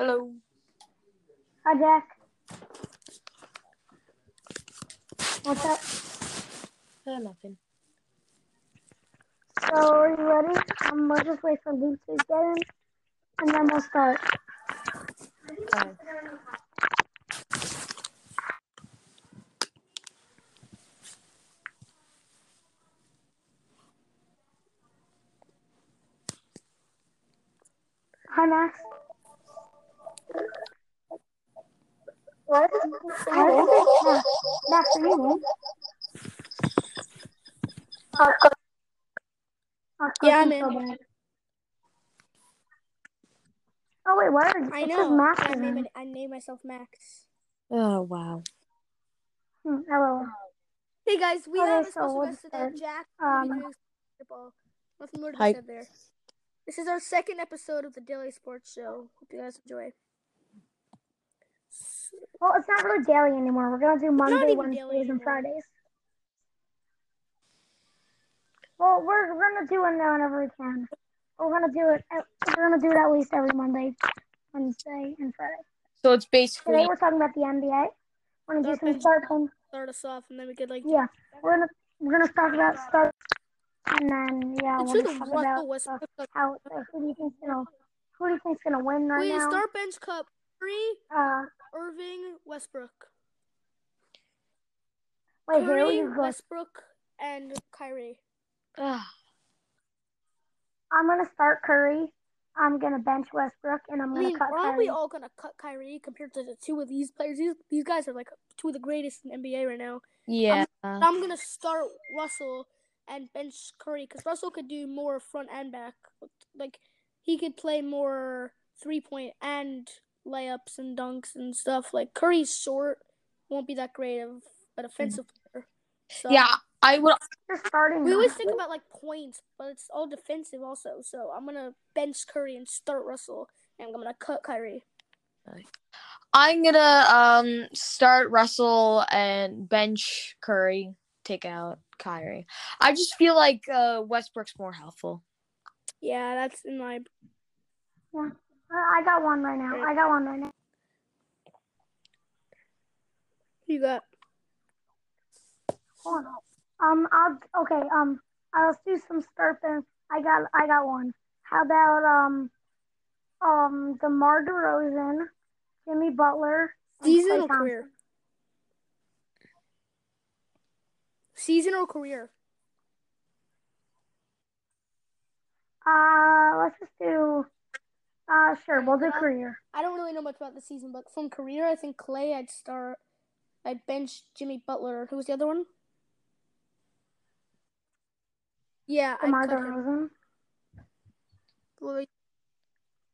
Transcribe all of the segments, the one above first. Hello. Hi, Jack. What's up? Nothing. So, are you ready? We'll just wait for Luke to get in, and then we'll start. Okay. Hi, Max. What? Max, are you in? Yeah, I'm in. Oh, wait, what? I know. Max, I named myself Max. Oh, wow. Hello. Hey, guys, we have a special guest today, Jack. Nothing more to say there. This is our second episode of the Daily Sports Show. Hope you guys enjoy. Well, it's not really daily anymore. We're going to do Monday, Wednesdays, and Fridays. Well, we're gonna do it now whenever we can. We're gonna do it at least every Monday, Wednesday, and Friday. So it's basically today we're talking about the NBA. We're gonna do some starting. Start us off, and then we could we're gonna talk about start, and then who do you think's gonna win right now? We start bench cup three. Irving Westbrook. Wait, Curry, Westbrook, and Kyrie. I'm going to start Curry. I'm going to bench Westbrook, and I'm going to cut Kyrie. Aren't we all going to cut Kyrie compared to the two of these players? These guys are, like, two of the greatest in the NBA right now. Yeah. I'm going to start Russell and bench Curry because Russell could do more front and back. Like, he could play more three-point and layups and dunks and stuff. Like, Curry's short, won't be that great of a defensive player. So. Yeah. I would. We always think about like points, but it's all defensive also. So I'm gonna bench Curry and start Russell, and I'm gonna cut Kyrie. I'm gonna start Russell and bench Curry, take out Kyrie. I just feel like Westbrook's more helpful. Yeah, that's in my. Yeah, I got one right now. You got. Hold on. I'll do some starting. I got one. How about DeMar DeRozan, Jimmy Butler, season or career? Season or career? Let's just do. Sure, we'll do career. I don't really know much about the season, but from career, I think Clay. I'd bench Jimmy Butler. Who was the other one? Yeah, DeMar DeRozan.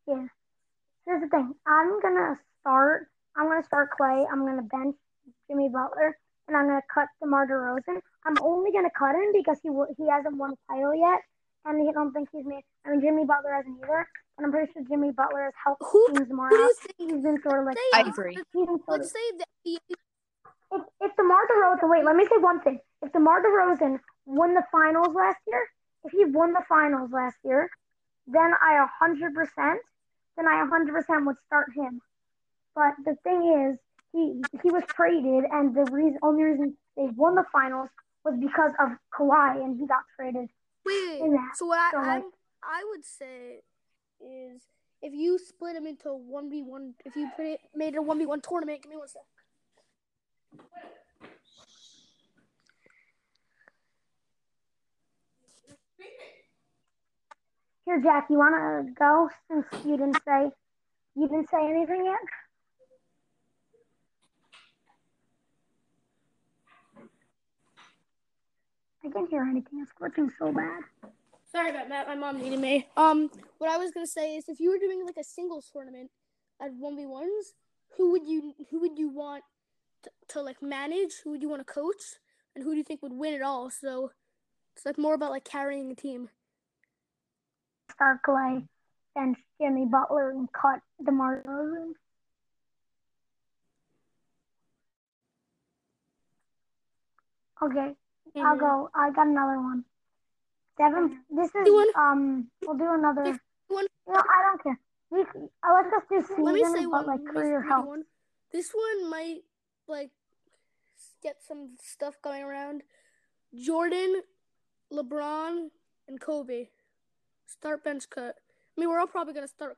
Yeah. Here's the thing. I'm gonna start Clay. I'm gonna bench Jimmy Butler, and I'm gonna cut DeMar DeRozan. I'm only gonna cut him because he hasn't won a title yet, and I don't think he's made. I mean, Jimmy Butler hasn't either, and I'm pretty sure Jimmy Butler has helped teams more out. He's been sort of like. I agree. Let's say that if DeMar DeRozan, let me say one thing. If DeMar DeRozan won the finals last year, then I 100%, would start him. But the thing is, he was traded, and the only reason they won the finals was because of Kawhi, and he got traded. I would say is if you split him into 1v1, if you made it a 1v1 tournament, give me one sec. Here, Jack, you wanna go since you didn't say anything yet? I can't hear anything. It's glitching so bad. Sorry about that. My mom needed me. What I was gonna say is, if you were doing like a singles tournament at 1v1s, who would you want to like manage? Who would you want to coach? And who do you think would win it all? So it's like more about like carrying a team. Start Clay, bench Jimmy Butler, and cut DeMar DeRozan. Okay, I'll go. I got another one. This is we'll do another. No, I don't care. I like us this season, but like career health. This one might like get some stuff going around. Jordan, LeBron, and Kobe. Start, bench, cut. I mean, we're all probably gonna start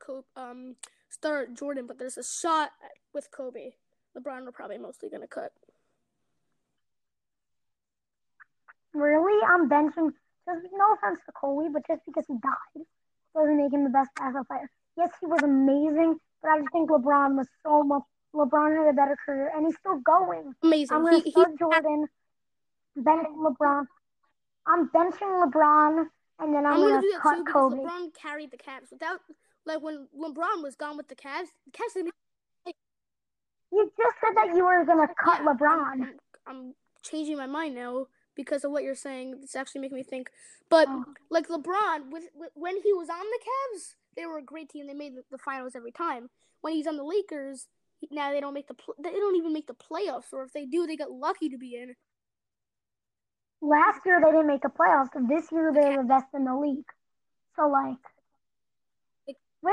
Jordan, but there's a shot with Kobe. LeBron, we're probably mostly gonna cut. Really, I'm benching. Just no offense to Kobe, but just because he died doesn't make him the best basketball player. Yes, he was amazing, but I just think LeBron was so much. LeBron had a better career, and he's still going. Amazing. I'm gonna start Jordan, bench LeBron. I'm benching LeBron. And then I'm going to cut Kobe. LeBron carried the Cavs. When LeBron was gone with the Cavs didn't. You just said that you were going to cut LeBron. I'm changing my mind now because of what you're saying. It's actually making me think. But, LeBron, when he was on the Cavs, they were a great team. They made the finals every time. When he's on the Lakers, now they don't make they don't even make the playoffs. Or if they do, they get lucky to be in. Last year, they didn't make the playoffs. This year, they were the best in the league. So, wait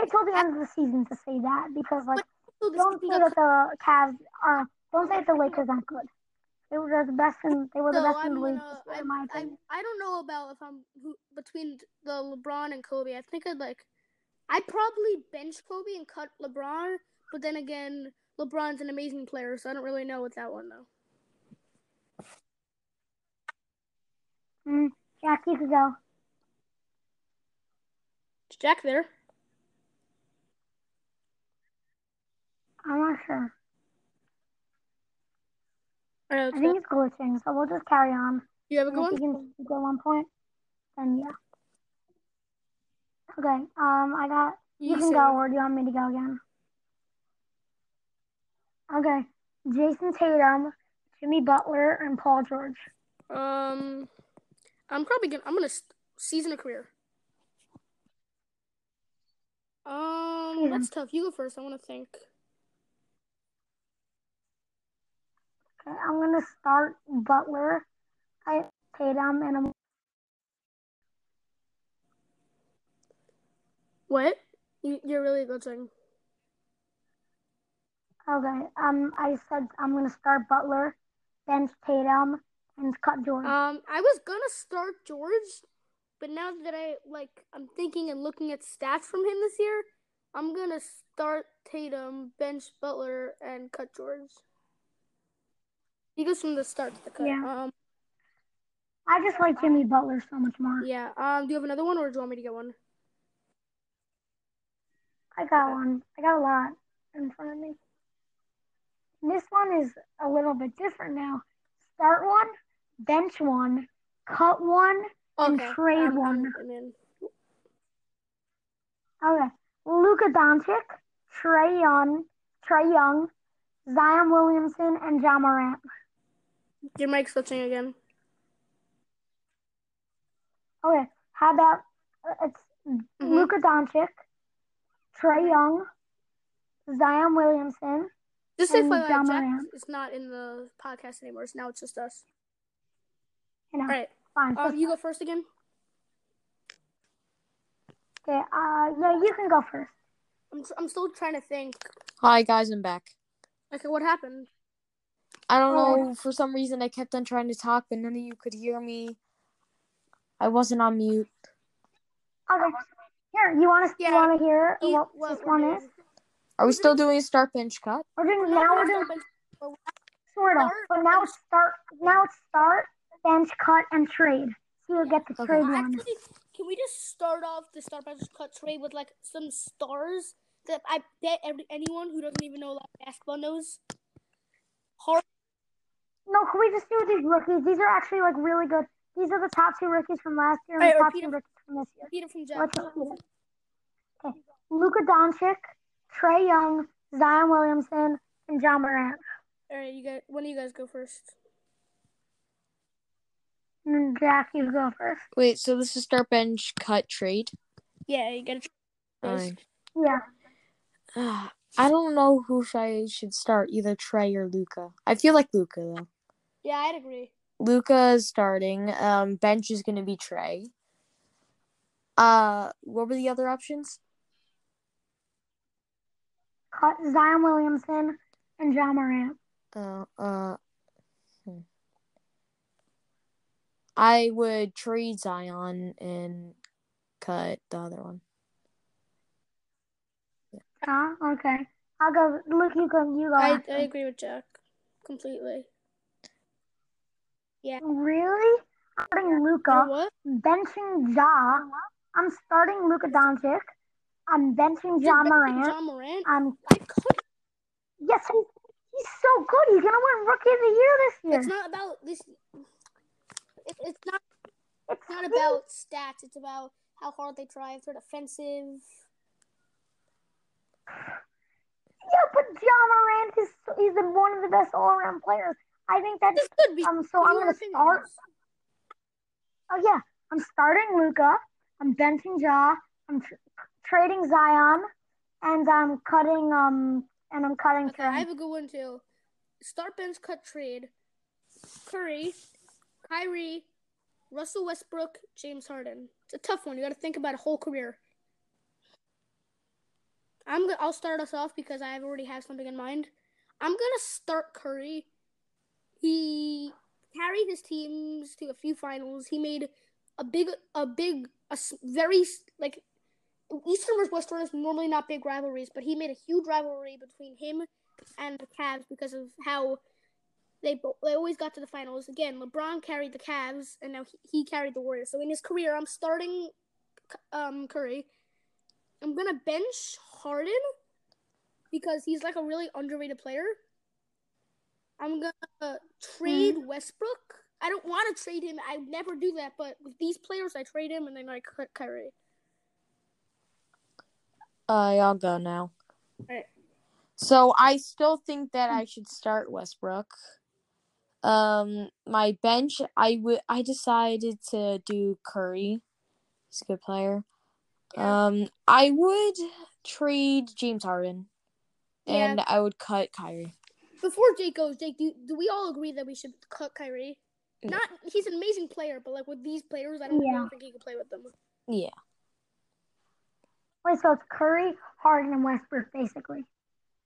till the end of the season to say that because, don't say that the Cavs are – don't say that the Lakers aren't good. They were the best in the league, in my opinion. I don't know about if I'm – between the LeBron and Kobe, I think I'd probably bench Kobe and cut LeBron, but then again, LeBron's an amazing player, so I don't really know with that one, though. Jack, you can go. Is Jack there? I'm not sure. I think it's glitching, so we'll just carry on. You have a good one? If you can go 1 point, then yeah. Okay, you can go, or do you want me to go again? Okay, Jason Tatum, Jimmy Butler, and Paul George. I'm gonna season a career. That's tough. You go first. I want to think. Okay, I'm gonna start Butler. I Tatum and I'm. What? You're really glitching. Okay. I said I'm gonna start Butler, bench Tatum. And cut George. I was going to start George, but now that I'm thinking and looking at stats from him this year, I'm going to start Tatum, bench Butler, and cut George. He goes from the start to the cut. Yeah. I just like Jimmy Butler so much more. Yeah. Do you have another one, or do you want me to get one? I got one. I got a lot in front of me. And this one is a little bit different now. Start one. Bench one, cut one, and trade one. Okay. Luka Doncic, Trae Young, Zion Williamson, and Ja Morant. Your mic's glitching again. Okay. How about Luka Doncic, Trae Young, Zion Williamson, just and Ja Morant. It's not in the podcast anymore. It's just us. All right, fine. You go first again. Okay. Yeah, you can go first. I'm still trying to think. Hi guys, I'm back. Okay, what happened? I don't know. For some reason, I kept on trying to talk, but none of you could hear me. I wasn't on mute. Okay. Here, you want to hear what this one is? Are we still doing a start bench cut? We're doing sort of. But now it's start. Bench, cut, and trade. So you'll get the trade one. Actually, can we just start off the start bench cut trade with some stars that I bet anyone who doesn't even know about basketball knows? No, can we just do these rookies? These are actually really good. These are the top two rookies from last year and the top two rookies from this year. Repeat it from Jeff. Okay. Luka Doncic, Trae Young, Zion Williamson, and Ja Morant. All right, one of you guys go first. Jack, you go first. Wait, so this is start, bench, cut, trade? Yeah, you gotta trade. Yeah. I don't know who I should start, either Trae or Luka. I feel like Luka, though. Yeah, I'd agree. Luka is starting. Bench is gonna be Trae. What were the other options? Zion Williamson and Ja Morant. I would trade Zion and cut the other one. Yeah. Okay. I'll go. Luke, you go. You go. I agree with Jack completely. Yeah. Really? I'm starting Luka. What? Benching Ja. I'm starting Luka Doncic. I'm benching Ja Morant. Yes, he's so good. He's gonna win Rookie of the Year this year. It's not about this. It's not about stats. It's about how hard they try. They're defensive. Yeah, but Ja Morant is one of the best all-around players. I think that this could be. So I'm gonna start. Oh yeah, I'm starting Luka. I'm benching Ja. I'm trading Zion, and I'm cutting. Okay, Curry. I have a good one too. Start, bench, cut, trade. Curry, Kyrie, Russell Westbrook, James Harden. It's a tough one. You got to think about a whole career. I'll start us off because I already have something in mind. I'm gonna start Curry. He carried his teams to a few finals. He made a very Eastern versus Western is normally not big rivalries, but he made a huge rivalry between him and the Cavs because of how they always got to the finals. Again, LeBron carried the Cavs, and now he carried the Warriors. So in his career, I'm starting Curry. I'm going to bench Harden because he's like a really underrated player. I'm going to trade Westbrook. I don't want to trade him. I never do that, but with these players, I trade him, and then I cut Kyrie. I'll go now. All right. So I still think that I should start Westbrook. My bench, I decided to do Curry. He's a good player. Yeah. I would trade James Harden, and I would cut Kyrie. Before Jake goes, Jake, do we all agree that we should cut Kyrie? Yeah. He's an amazing player, but like with these players, I don't really think he can play with them. Yeah. Wait, so it's Curry, Harden, and Westbrook, basically.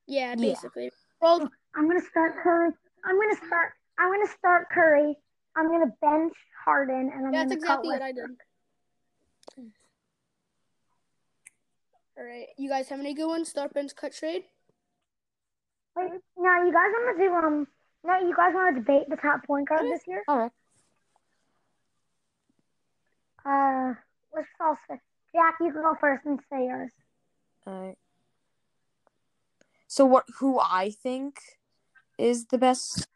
Yeah, basically. Yeah. Well, I'm gonna start Curry. I'm gonna bench Harden, and that's exactly what I did. All right, you guys have any good ones? Start, bench, cut, trade. Wait, now you guys want to do Now you guys want to debate the top point guard this year? All right. Let's all switch. Jack, you can go first and say yours. All right. So who I think is the best?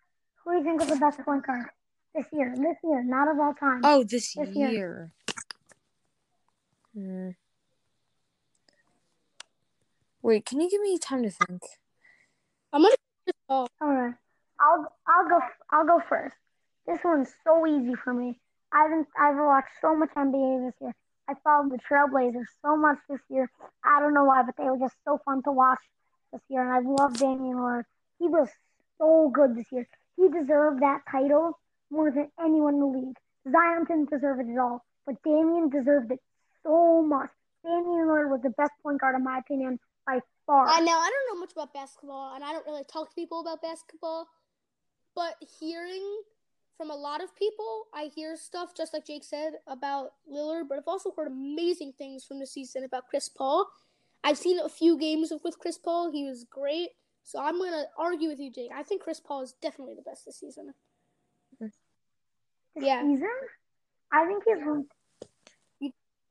Who do you think is the best point guard this year? This year, not of all time. Oh, this year. Wait, can you give me time to think? I'm gonna. All right. I'll go first. This one's so easy for me. I've watched so much NBA this year. I followed the Trailblazers so much this year. I don't know why, but they were just so fun to watch this year. And I love Damian Lillard. He was so good this year. He deserved that title more than anyone in the league. Zion didn't deserve it at all, but Damian deserved it so much. Damian Lillard was the best point guard, in my opinion, by far. Now, I don't know much about basketball, and I don't really talk to people about basketball, but hearing from a lot of people, I hear stuff, just like Jake said, about Lillard, but I've also heard amazing things from the season about Chris Paul. I've seen a few games with Chris Paul. He was great. So I'm going to argue with you, Jake. I think Chris Paul is definitely the best this season. This season? I think he's won.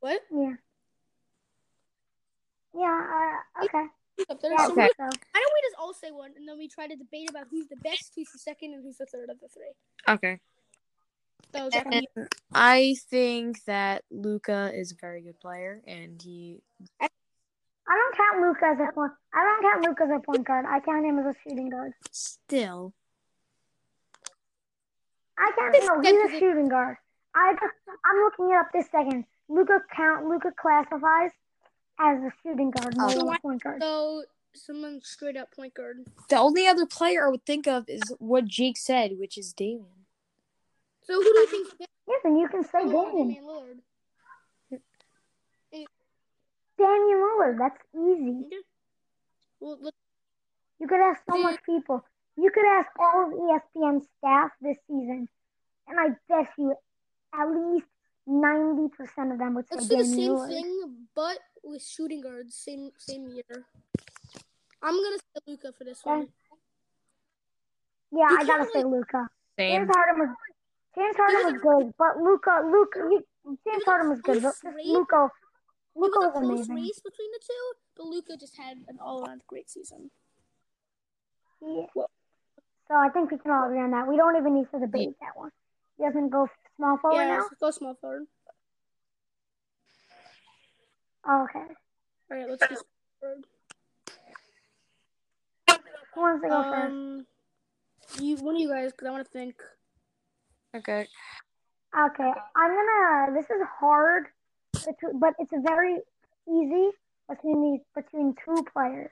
What? Yeah. Yeah, okay. So why don't we just all say one, and then we try to debate about who's the best, who's the second, and who's the third of the three. Okay. I think that Luka is a very good player, and I don't count Luka as a point. I don't count Luka as a point guard. I count him as a shooting guard. Still. He's a shooting guard. I'm looking it up this second. Luka classifies as a shooting guard, not a point guard. So, someone straight up point guard. The only other player I would think of is what Jake said, which is Damian. So, who do you think? Yes, and you can say Damian Lillard. Damian Lillard, that's easy. Well, You could ask so much people. You could ask all of ESPN's staff this season, and I bet you at least 90% of them would say Damian Lillard. Let's do the same thing, but with shooting guards, same year. I'm going to say Luka for this one. Yeah, I got to say Luka. Same. James Harden was good, but Luka was amazing. It was a close race between the two, but Luka just had an all-around great season. Yeah. Whoa. So I think we can all agree on that. We don't even need to debate that one. You guys can go small forward now? Go small forward. Okay. All right, let's go small forward. Who wants to go first? One of you guys, because I want to think. Okay, I'm going to – this is hard, but it's very easy between two players.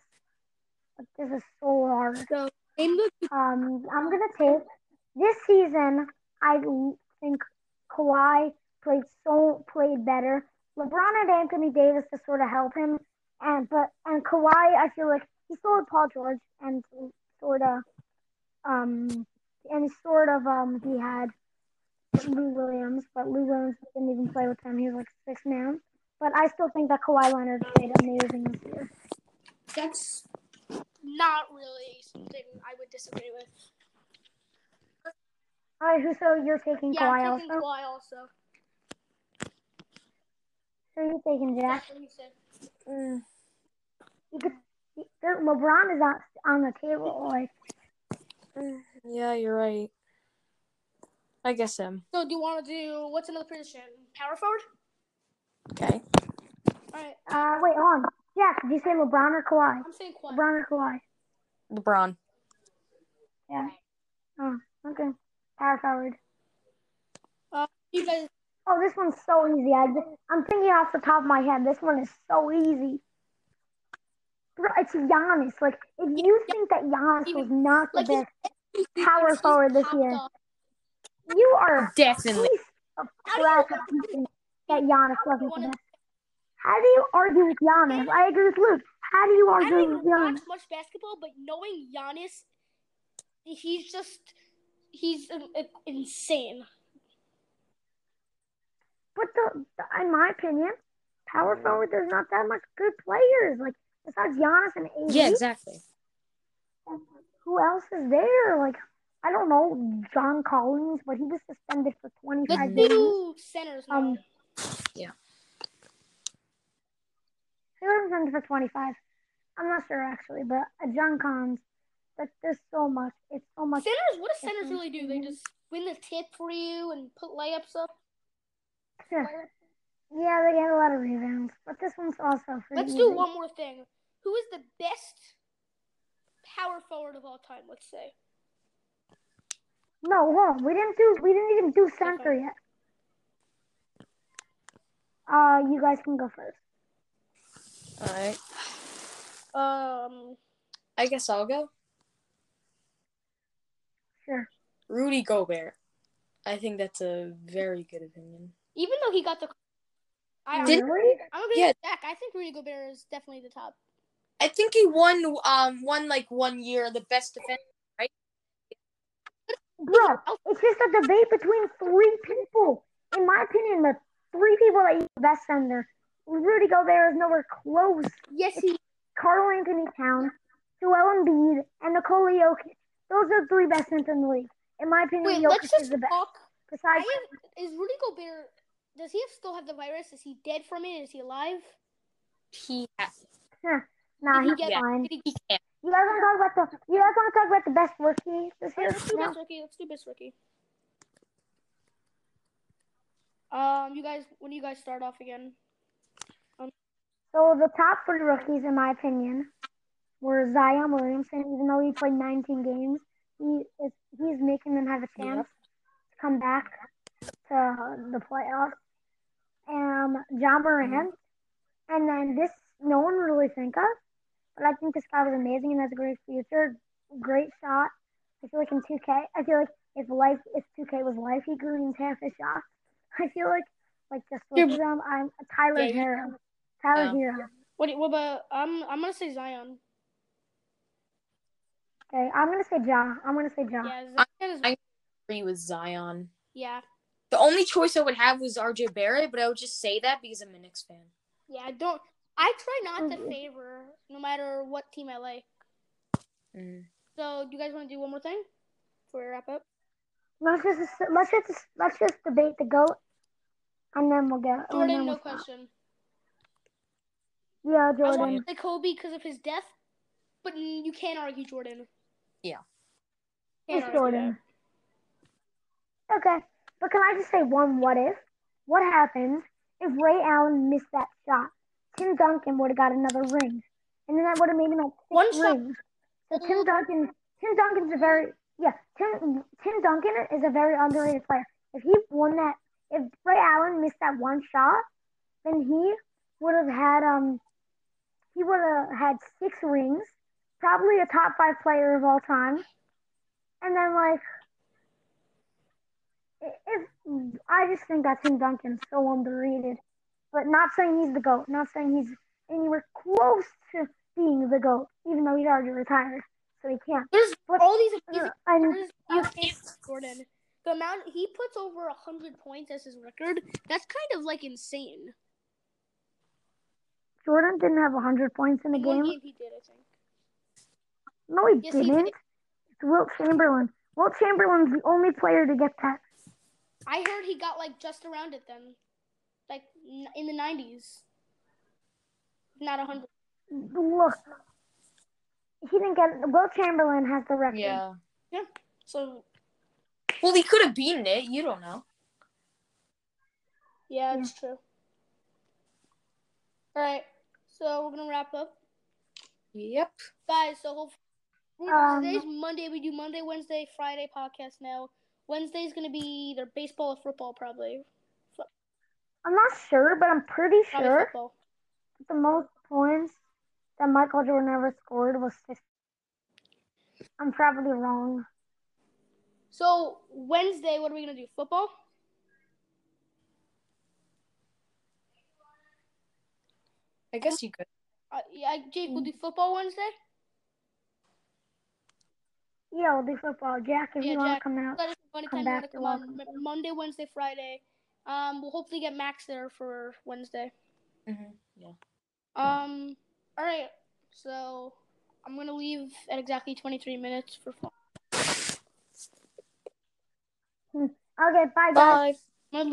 This is so hard. So, I'm going to take – this season, I think Kawhi played better. LeBron and Anthony Davis to sort of help him, and Kawhi, I feel like he still had Paul George and sort of – he had Lou Williams, but Lou Williams didn't even play with him. He was like sixth man. But I still think that Kawhi Leonard played amazing this year. That's not really something I would disagree with. All right, so you're taking Kawhi also? Yeah, I'm taking Kawhi also. So you're taking Jack? LeBron is on the table, like... Yeah, you're right. I guess him. So, do you want to do what's another position? Power forward? Okay. All right. Wait, hold on. Yeah, did you say LeBron or Kawhi? I'm saying Kawhi. LeBron or Kawhi? LeBron. Yeah. Oh, okay. Power forward. You guys. Oh, this one's so easy. I'm thinking off the top of my head. This one is so easy. It's Giannis. Like, if you think that Giannis was not the best power forward this year, you are definitely a crap that Giannis wasn't the best. How do you argue with Giannis? I agree with Luke. How do you argue with Giannis? I don't watch much basketball, but knowing Giannis, he's insane. But in my opinion, power forward, there's not that much good players. Like, besides Giannis and AD. Yeah, exactly. Who else is there? Like, I don't know, John Collins, but he was suspended for 25 days. The two centers. Yeah. He was suspended for 25. I'm not sure, actually, but John Collins, there's so much. It's so much. Centers? What do centers really do? They just win the tip for you and put layups up? Sure. Yeah, they get a lot of rebounds, but this one's also free. Let's do one more thing. Who is the best power forward of all time? Let's say. No, hold on. We didn't even do center yet. You guys can go first. All right. I guess I'll go. Sure. Rudy Gobert. I think that's a very good opinion. Even though he got the. I'm agree with Jack. I think Rudy Gobert is definitely the top. I think he won 1 year the best defender, right? Bro, it's just a debate between three people. In my opinion, the three people that you best defender, Rudy Gobert is nowhere close. Yes, he. Karl-Anthony Towns, Joel Embiid, and Nikola Jokic. Those are the three best centers in the league. In my opinion, Jokic is the best. Besides, is Rudy Gobert? Does he still have the virus? Is he dead from it? Is he alive? He has it. Nah, he's fine. He can't. You guys want to talk about the best rookie this year? Let's do best rookie. You guys, when do you guys start off again? So the top three rookies, in my opinion, were Zion Williamson. Even though he played 19 games, he's making them have a chance to come back to the playoffs. Ja Morant, and then this no one really think of, but I think this guy was amazing and has a great future, great shot. I feel like in 2K, if 2K was life, he grew half his shot. I feel like just look at him. I'm Tyler Hero. Tyler Hero. What about I'm gonna say Zion. Okay, I'm gonna say Ja. Yeah, I agree with Zion. Yeah. The only choice I would have was RJ Barrett, but I would just say that because I'm a Knicks fan. Yeah, I try not to favor no matter what team I like. Mm. So, do you guys want to do one more thing before we wrap up? Let's just debate the GOAT, and then we'll get Jordan. No question. Yeah, Jordan. I was going to say Kobe because of his death, but you can't argue Jordan. Yeah. It's Jordan. That. Okay, but can I just say one what if? What happens if Ray Allen missed that shot? Tim Duncan would have got another ring, and then that would have made him like six rings. So Tim Duncan is a very underrated player. If he won that, if Ray Allen missed that one shot, then he would have had six rings, probably a top 5 player of all time. And then I just think that Tim Duncan's so underrated. But not saying he's the GOAT, not saying he's anywhere close to being the GOAT, even though he's already retired, so he can't. There's all these Jordan. The amount he puts over 100 points as his record, that's kind of insane. Jordan didn't have 100 points in the game. He did, I think. No, he didn't. He did. It's Wilt Chamberlain. Wilt Chamberlain's the only player to get that. I heard he got just around it then. In the 90s. Not 100. Look. He didn't get it. Wilt Chamberlain has the record. Yeah. Yeah. So. Well, he could have beaten it. You don't know. Yeah, it's true. All right. So, we're going to wrap up. Yep. Guys, so hopefully. Today's Monday. We do Monday, Wednesday, Friday podcast now. Wednesday's going to be either baseball or football, probably. I'm not sure, but I'm pretty sure the most points that Michael Jordan ever scored was 50. I'm probably wrong. So, Wednesday, what are we going to do? Football? I guess you could. Jake, we'll do football Wednesday? Yeah, we'll do football. Jack, if you want to come out, come back. Monday, Wednesday, Friday. We'll hopefully get Max there for Wednesday. Mm-hmm. Yeah. All right. So I'm gonna leave at exactly 23 minutes for fun. Okay. Bye, guys. Bye.